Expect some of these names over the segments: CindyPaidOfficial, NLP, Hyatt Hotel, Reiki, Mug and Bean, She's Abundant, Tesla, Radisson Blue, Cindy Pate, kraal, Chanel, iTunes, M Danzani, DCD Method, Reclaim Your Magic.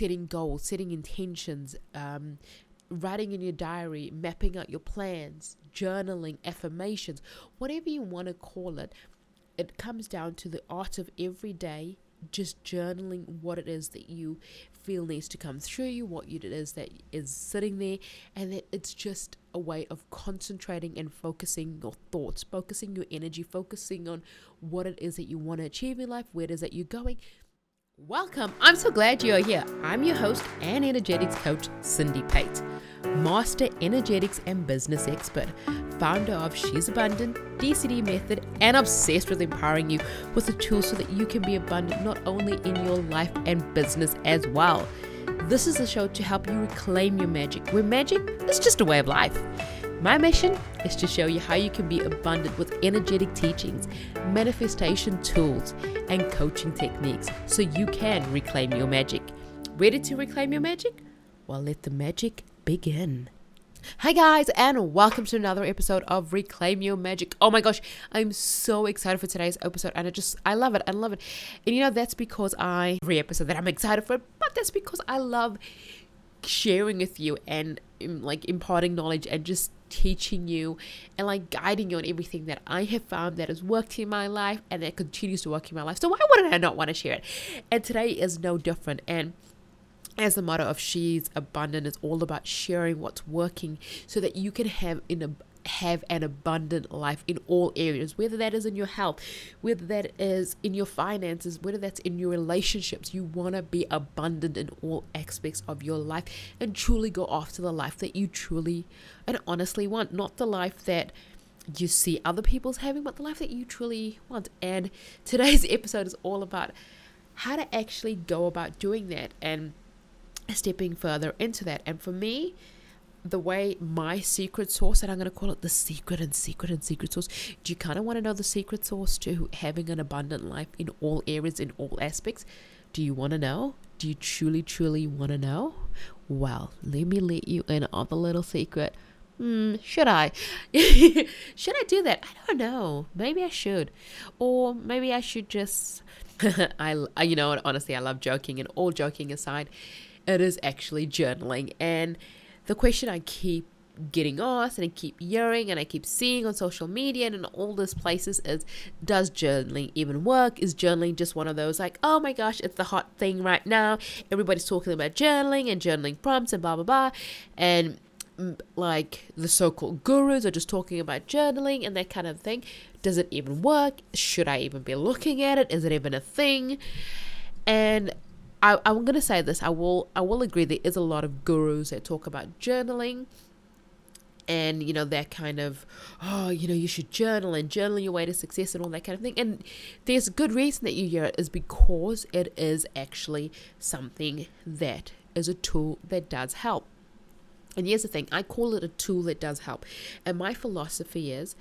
setting goals, setting intentions, writing in your diary, mapping out your plans, journaling, affirmations, whatever you want to call it, it comes down to the art of every day just journaling what it is that you feel needs to come through you, what it is that is sitting there, and that it's just a way of concentrating and focusing your thoughts, focusing your energy, focusing on what it is that you want to achieve in life, where it is that you're going. Welcome, I'm so glad you're here. I'm your host and energetics coach, Cindy Pate, master energetics and business expert, founder of She's Abundant, DCD Method, and obsessed with empowering you with the tools so that you can be abundant not only in your life and business as well. This is the show to help you reclaim your magic, where magic is just a way of life. My mission is to show you how you can be abundant with energetic teachings, manifestation tools, and coaching techniques so you can reclaim your magic. Ready to reclaim your magic? Well, let the magic begin. Hi guys, and welcome to another episode of Reclaim Your Magic. Oh my gosh, I'm so excited for today's episode, and I love it, I love it. And you know, that's because every episode that I'm excited for it, but that's because I love sharing with you and like imparting knowledge and just teaching you and like guiding you on everything that I have found that has worked in my life and that continues to work in my life. So why wouldn't I not want to share it? And today is no different. And as the motto of She's Abundant, it's all about sharing what's working so that you can have an abundant life in all areas, whether that is in your health, whether that is in your finances, whether that's in your relationships. You want to be abundant in all aspects of your life and truly go after the life that you truly and honestly want, not the life that you see other people's having, but the life that you truly want. And today's episode is all about how to actually go about doing that and stepping further into that. And for me, the way my secret sauce, and I'm going to call it the secret sauce. Do you kind of want to know the secret sauce to having an abundant life in all areas, in all aspects? Do you want to know? Do you truly want to know? Well, let me let you in on the little secret. Should I? Should I do that? I don't know. Maybe I should. Or maybe I should just... you know what? Honestly, I love joking, and all joking aside, it is actually journaling. And the question I keep getting asked and I keep hearing and I keep seeing on social media and in all these places is, does journaling even work? Is journaling just one of those like, oh my gosh, it's the hot thing right now. Everybody's talking about journaling and journaling prompts and blah, blah, blah. And like the so-called gurus are just talking about journaling and that kind of thing. Does it even work? Should I even be looking at it? Is it even a thing? And I'm going to say this, I will agree there is a lot of gurus that talk about journaling and, you know, that kind of, oh, you know, you should journal and journal your way to success and all that kind of thing. And there's a good reason that you hear it is because it is actually something that is a tool that does help. And here's the thing, I call it a tool that does help. And my philosophy is,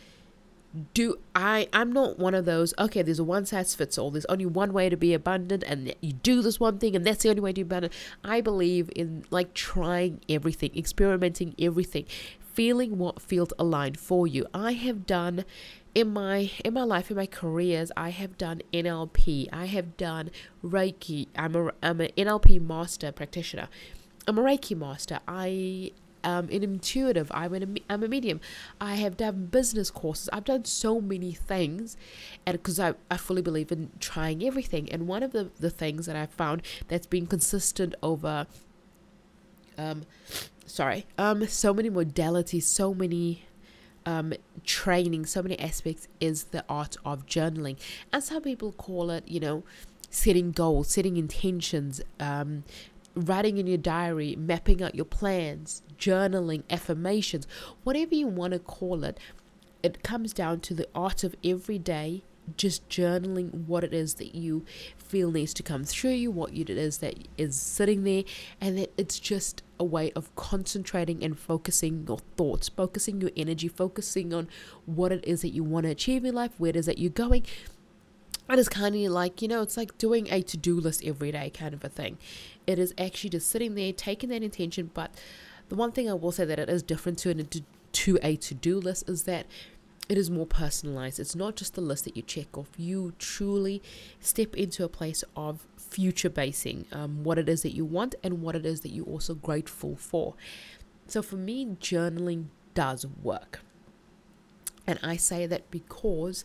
I'm not one of those, okay, there's a one size fits all, there's only one way to be abundant and you do this one thing and that's the only way to be abundant. I believe in like trying everything, experimenting everything, feeling what feels aligned for you. I have done in my life, in my careers, I have done NLP, I have done Reiki, I'm an NLP master practitioner, I'm a Reiki master, an intuitive, I'm a medium, I have done business courses, I've done so many things, and because I fully believe in trying everything. And one of the things that I found that's been consistent over so many modalities, so many training, so many aspects is the art of journaling. And some people call it, you know, setting goals, setting intentions, writing in your diary, mapping out your plans, journaling, affirmations, whatever you want to call it, it comes down to the art of every day just journaling what it is that you feel needs to come through you, what it is that is sitting there, and that it's just a way of concentrating and focusing your thoughts, focusing your energy, focusing on what it is that you want to achieve in life, where it is that you're going. It is kind of like, you know, it's like doing a to-do list every day kind of a thing. It is actually just sitting there, taking that intention. But the one thing I will say that it is different to a to-do list is that It is more personalized. It's not just the list that you check off. You truly step into a place of future basing, what it is that you want and what it is that you're also grateful for. So for me, journaling does work. And I say that because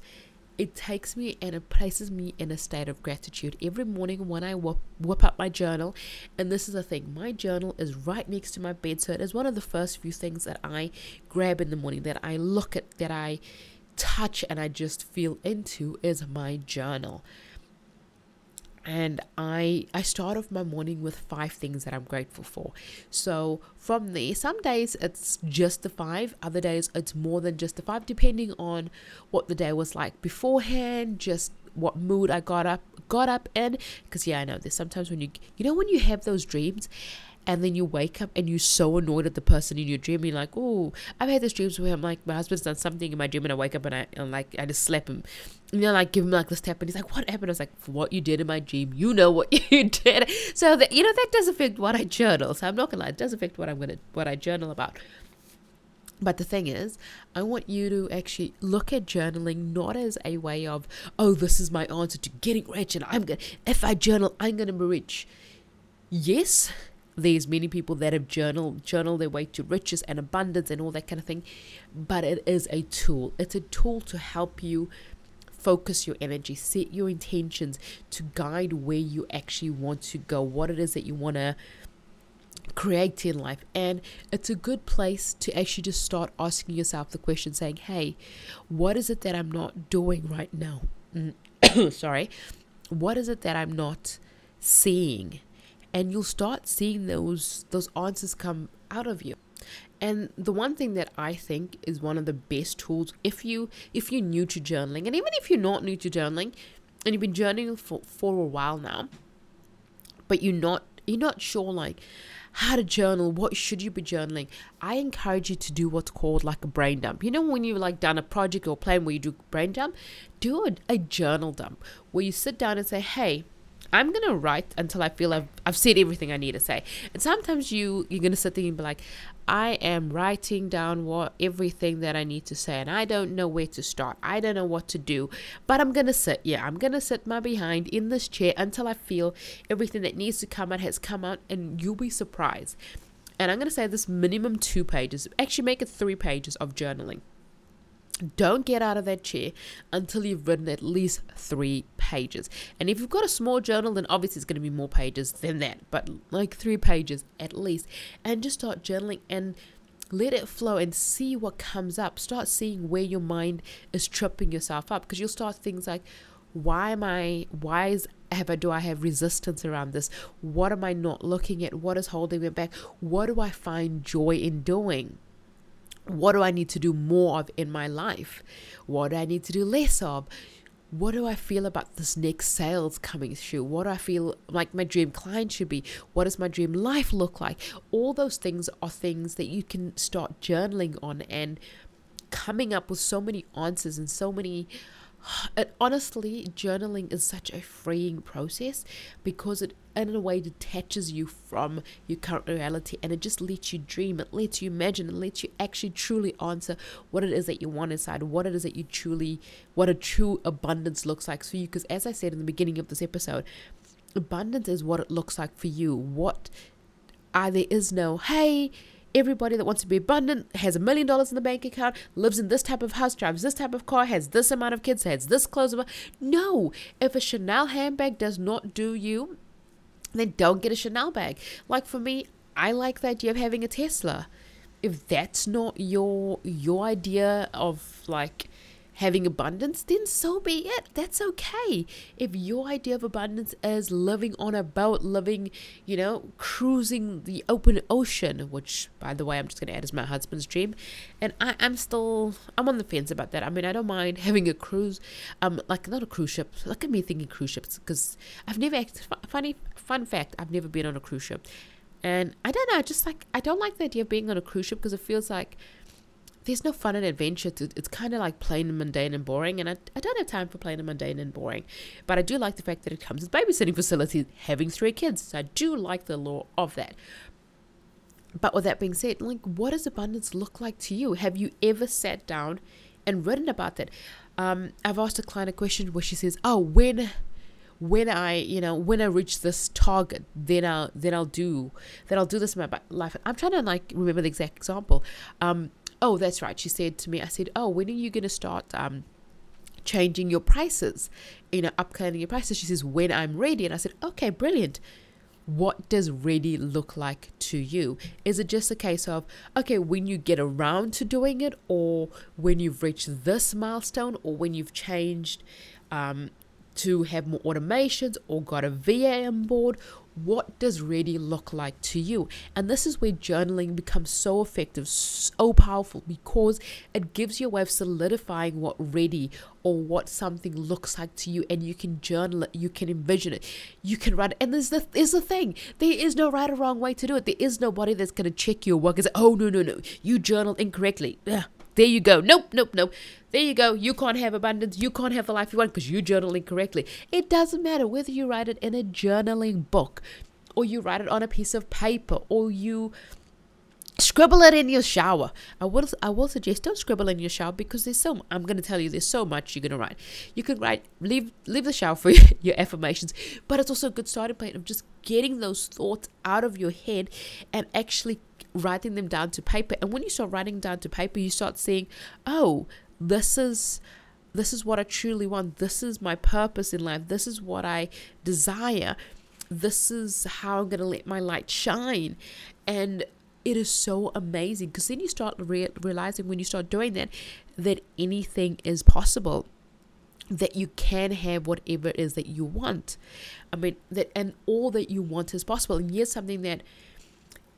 it takes me and it places me in a state of gratitude. Every morning when I whip up my journal, and this is the thing, my journal is right next to my bed, so it is one of the first few things that I grab in the morning, that I look at, that I touch, and I just feel into is my journal. And I start off my morning with 5 things that I'm grateful for. So from there, some days it's just the 5. Other days it's more than just the 5, depending on what the day was like beforehand, just what mood I got up in. Because yeah, I know there's sometimes when you know when you have those dreams and then you wake up and you're so annoyed at the person in your dream. You're like, oh, I've had those dreams where I'm like, my husband's done something in my dream and I wake up and I just slap him. You know, like give him like this tap and he's like, what happened? I was like, for what you did in my dream, you know what you did. So that, you know, that does affect what I journal. So I'm not gonna lie, it does affect what I journal about. But the thing is, I want you to actually look at journaling not as a way of, oh, this is my answer to getting rich and if I journal, I'm gonna be rich. Yes. There's many people that have journal their way to riches and abundance and all that kind of thing. But it is a tool. It's a tool to help you focus your energy, set your intentions, to guide where you actually want to go, what it is that you want to create in life. And it's a good place to actually just start asking yourself the question, saying, hey, what is it that I'm not doing right now? Sorry. What is it that I'm not seeing? And you'll start seeing those answers come out of you. And the one thing that I think is one of the best tools, if you're new to journaling, and even if you're not new to journaling, and you've been journaling for a while now, but you're not sure like how to journal, what should you be journaling, I encourage you to do what's called like a brain dump. You know when you've like done a project or plan where you do brain dump, do a journal dump where you sit down and say, hey, I'm going to write until I feel I've said everything I need to say. And sometimes you're going to sit there and be like, I am writing down everything that I need to say, and I don't know where to start. I don't know what to do, but I'm going to sit my behind in this chair until I feel everything that needs to come out has come out, and you'll be surprised. And I'm going to say this minimum 2 pages, actually make it 3 pages of journaling. Don't get out of that chair until you've written at least 3 pages. And if you've got a small journal, then obviously it's going to be more pages than that, but like 3 pages at least. And just start journaling and let it flow and see what comes up. Start seeing where your mind is tripping yourself up, because you'll start things like, do I have resistance around this? What am I not looking at? What is holding me back? What do I find joy in doing? What do I need to do more of in my life? What do I need to do less of? What do I feel about this next sales coming through? What do I feel like my dream client should be? What does my dream life look like? All those things are things that you can start journaling on and coming up with so many answers and so many... And honestly, journaling is such a freeing process because it, in a way, detaches you from your current reality, and it just lets you dream, it lets you imagine, it lets you actually truly answer what it is that you want inside, what it is that you truly, what a true abundance looks like for you. Because as I said in the beginning of this episode, abundance is what it looks like for you. There is no, hey, everybody that wants to be abundant has $1 million in the bank account, lives in this type of house, drives this type of car, has this amount of kids, has this clothes. No, if a Chanel handbag does not do you, then don't get a Chanel bag. Like for me, I like the idea of having a Tesla. If that's not your idea of like having abundance, then so be it. That's okay. If your idea of abundance is living on a boat, living, you know, cruising the open ocean, which by the way, I'm just going to add is my husband's dream. And I'm on the fence about that. I mean, I don't mind having a cruise, like not a cruise ship. Look at me thinking cruise ships, because I've never, fun fact, I've never been on a cruise ship. And I don't know, just like, I don't like the idea of being on a cruise ship because it feels like there's no fun and adventure. It's kind of like plain and mundane and boring. And I don't have time for plain and mundane and boring. But I do like the fact that it comes with babysitting facilities, having 3 kids. So I do like the lore of that. But with that being said, like, what does abundance look like to you? Have you ever sat down and written about that. I've asked a client a question where she says, "Oh, when I reach this target, then I'll do this in my life." I'm trying to remember the exact example. Oh, that's right. She said to me, I said, "Oh, when are you gonna start changing your prices? Upcoding your prices?" She says, "When I'm ready." And I said, "Okay, brilliant. What does ready look like to you? Is it just a case of, okay, when you get around to doing it, or when you've reached this milestone, or when you've changed to have more automations, or got a VA on board? What does ready look like to you?" And this is where journaling becomes so effective, so powerful, because it gives you a way of solidifying what ready or what something looks like to you, and you can journal it, you can envision it, you can write it. And there's the thing, there is no right or wrong way to do it. There is nobody that's going to check your work and say, "Oh, no, you journaled incorrectly. Ugh. There you go. Nope. There you go. You can't have abundance. You can't have the life you want because you journal incorrectly." It doesn't matter whether you write it in a journaling book, or you write it on a piece of paper, or you scribble it in your shower. I will suggest don't scribble in your shower, because there's so much you're gonna write. You can write, leave the shower for your affirmations, but it's also a good starting point of just getting those thoughts out of your head and actually writing them down to paper. And when you start writing down to paper, you start seeing, oh, this is what I truly want. This is my purpose in life. This is what I desire. This is how I'm going to let my light shine. And it is so amazing, because then you start realizing when you start doing that anything is possible, that you can have whatever it is that you want. I mean, and all that you want is possible. And here's something that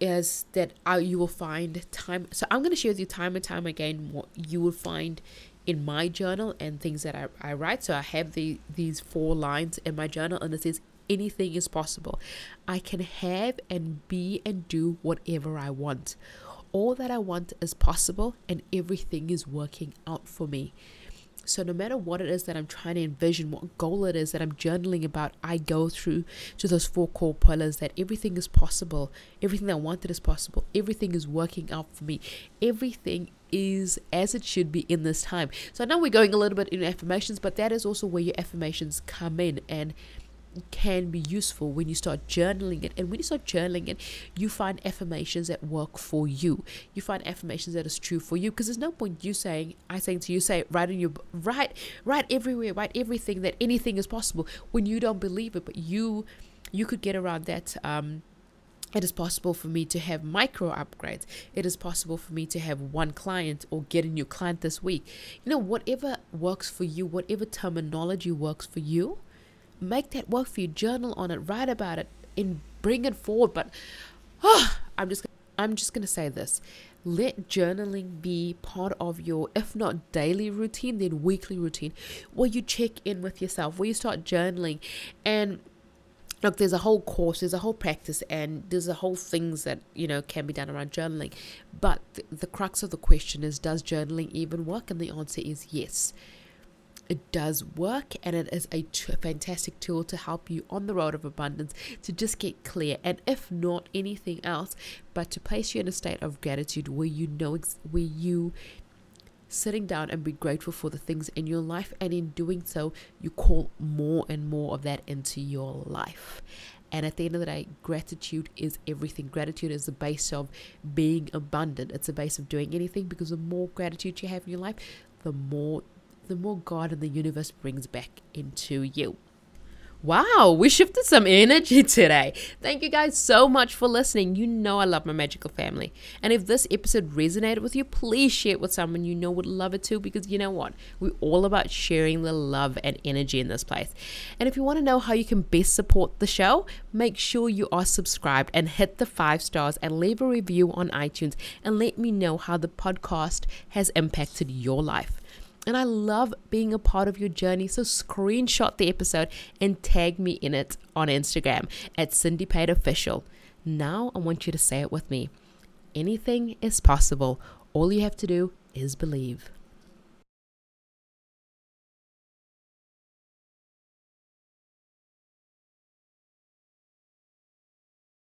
you will find time. So I'm going to share with you time and time again what you will find in my journal and things that I write. So I have these 4 lines in my journal, and it says, "Anything is possible. I can have and be and do whatever I want. All that I want is possible, and everything is working out for me." So no matter what it is that I'm trying to envision, what goal it is that I'm journaling about, I go through to those 4 core pillars that everything is possible, everything that I wanted is possible, everything is working out for me, everything is as it should be in this time. So I know we're going a little bit in affirmations, but that is also where your affirmations come in and can be useful when you start journaling it. And when you start journaling it, you find affirmations that work for you. You find affirmations that is true for you, because there's no point saying to you, write everywhere, write everything, that anything is possible, when you don't believe it. But you could get around that. It is possible for me to have micro upgrades. It is possible for me to have 1 client or get a new client this week. Whatever works for you, whatever terminology works for you, make that work for you. Journal on it, write about it, and bring it forward. But I'm just gonna say this: let journaling be part of your, if not daily routine, then weekly routine, where you check in with yourself, where you start journaling. And look, there's a whole course, there's a whole practice, and there's a whole things that can be done around journaling. But the crux of the question is, does journaling even work? And the answer is yes. It does work, and it is a fantastic tool to help you on the road of abundance, to just get clear, and if not anything else, but to place you in a state of gratitude where where you sitting down and be grateful for the things in your life, and in doing so, you call more and more of that into your life. And at the end of the day, gratitude is everything. Gratitude is the base of being abundant. It's the base of doing anything, because the more gratitude you have in your life, the more God and the universe brings back into you. Wow, we shifted some energy today. Thank you guys so much for listening. I love my magical family. And if this episode resonated with you, please share it with someone would love it too, because you know what? We're all about sharing the love and energy in this place. And if you want to know how you can best support the show, make sure you are subscribed and hit the 5 stars and leave a review on iTunes, and let me know how the podcast has impacted your life. And I love being a part of your journey, so screenshot the episode and tag me in it on Instagram at CindyPaidOfficial. Now I want you to say it with me. Anything is possible. All you have to do is believe.